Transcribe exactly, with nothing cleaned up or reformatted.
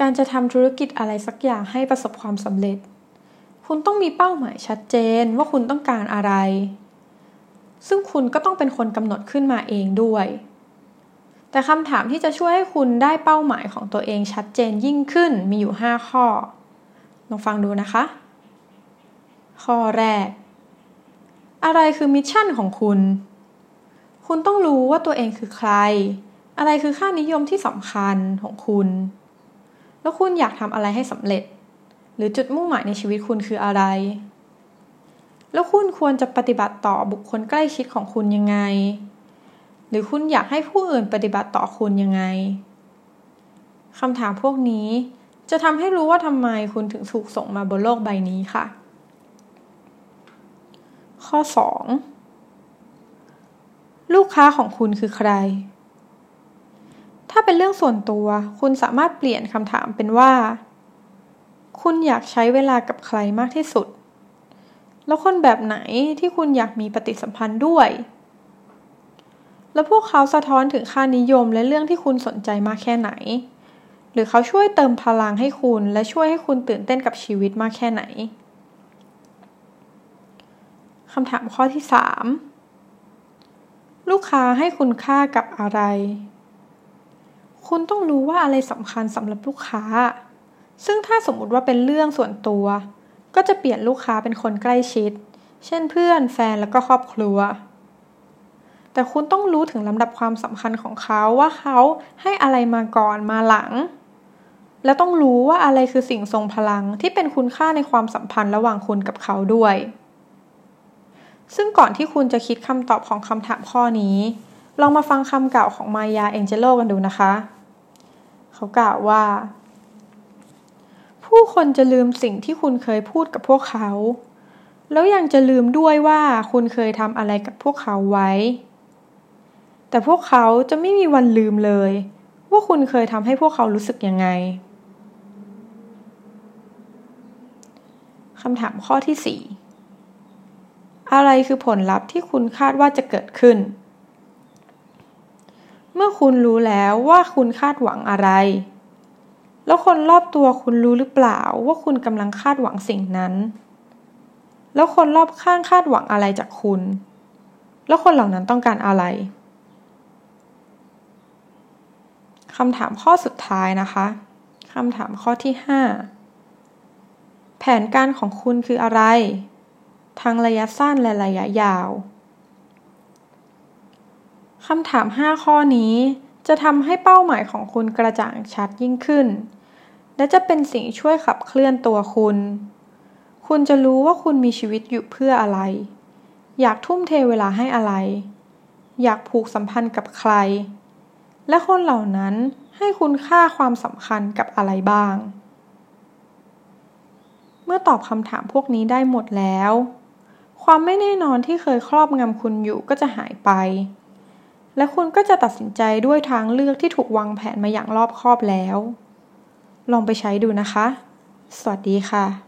การจะทำธุรกิจอะไรสักอย่างให้ประสบความสำเร็จคุณต้องมีเป้าหมายชัดเจนว่าคุณต้องการอะไรซึ่งคุณก็ต้องเป็นคนกำหนดขึ้นมาเองด้วยแต่คำถามที่จะช่วยให้คุณได้เป้าหมายของตัวเองชัดเจนยิ่งขึ้นมีอยู่ห้าข้อลองฟังดูนะคะข้อแรกอะไรคือมิชชั่นของคุณคุณต้องรู้ว่าตัวเองคือใครอะไรคือค่านิยมที่สำคัญของคุณแล้วคุณอยากทำอะไรให้สำเร็จหรือจุดมุ่งหมายในชีวิตคุณคืออะไรแล้วคุณควรจะปฏิบัติต่อบุคคลใกล้ชิดของคุณยังไงหรือคุณอยากให้ผู้อื่นปฏิบัติต่อคุณยังไงคำถามพวกนี้จะทำให้รู้ว่าทำไมคุณถึงถูกส่งมาบนโลกใบนี้ค่ะข้อสองลูกค้าของคุณคือใครถ้าเป็นเรื่องส่วนตัวคุณสามารถเปลี่ยนคำถามเป็นว่าคุณอยากใช้เวลากับใครมากที่สุดแล้วคนแบบไหนที่คุณอยากมีปฏิสัมพันธ์ด้วยแล้วพวกเขาสะท้อนถึงค่านิยมและเรื่องที่คุณสนใจมากแค่ไหนหรือเขาช่วยเติมพลังให้คุณและช่วยให้คุณตื่นเต้นกับชีวิตมากแค่ไหนคำถามข้อที่สามลูกค้าให้คุณค่ากับอะไรคุณต้องรู้ว่าอะไรสำคัญสำหรับลูกค้าซึ่งถ้าสมมุติว่าเป็นเรื่องส่วนตัวก็จะเปลี่ยนลูกค้าเป็นคนใกล้ชิดเช่นเพื่อนแฟนแล้วก็ครอบครัวแต่คุณต้องรู้ถึงลำดับความสำคัญของเขาว่าเขาให้อะไรมาก่อนมาหลังและต้องรู้ว่าอะไรคือสิ่งทรงพลังที่เป็นคุณค่าในความสัมพันธ์ระหว่างคุณกับเขาด้วยซึ่งก่อนที่คุณจะคิดคำตอบของคำถามข้อนี้ลองมาฟังคำกล่าวของมายาแองเจโลกันดูนะคะเขากล่าวว่าผู้คนจะลืมสิ่งที่คุณเคยพูดกับพวกเขาแล้วยังจะลืมด้วยว่าคุณเคยทำอะไรกับพวกเขาไว้แต่พวกเขาจะไม่มีวันลืมเลยว่าคุณเคยทำให้พวกเขารู้สึกยังไงคำถามข้อที่สี่อะไรคือผลลัพธ์ที่คุณคาดว่าจะเกิดขึ้นเมื่อคุณรู้แล้วว่าคุณคาดหวังอะไรแล้วคนรอบตัวคุณรู้หรือเปล่าว่าคุณกำลังคาดหวังสิ่งนั้นแล้วคนรอบข้างคาดหวังอะไรจากคุณแล้วคนเหล่านั้นต้องการอะไรคำถามข้อสุดท้ายนะคะคำถามข้อที่ห้าแผนการของคุณคืออะไรทั้งระยะสั้นและระยะยาวคำถามห้าข้อนี้จะทำให้เป้าหมายของคุณกระจ่างชัดยิ่งขึ้นและจะเป็นสิ่งช่วยขับเคลื่อนตัวคุณคุณจะรู้ว่าคุณมีชีวิตอยู่เพื่ออะไรอยากทุ่มเทเวลาให้อะไรอยากผูกสัมพันธ์กับใครและคนเหล่านั้นให้คุณค่าความสำคัญกับอะไรบ้างเมื่อตอบคำถามพวกนี้ได้หมดแล้วความไม่แน่นอนที่เคยครอบงำคุณอยู่ก็จะหายไปและคุณก็จะตัดสินใจด้วยทางเลือกที่ถูกวางแผนมาอย่างรอบคอบแล้วลองไปใช้ดูนะคะสวัสดีค่ะ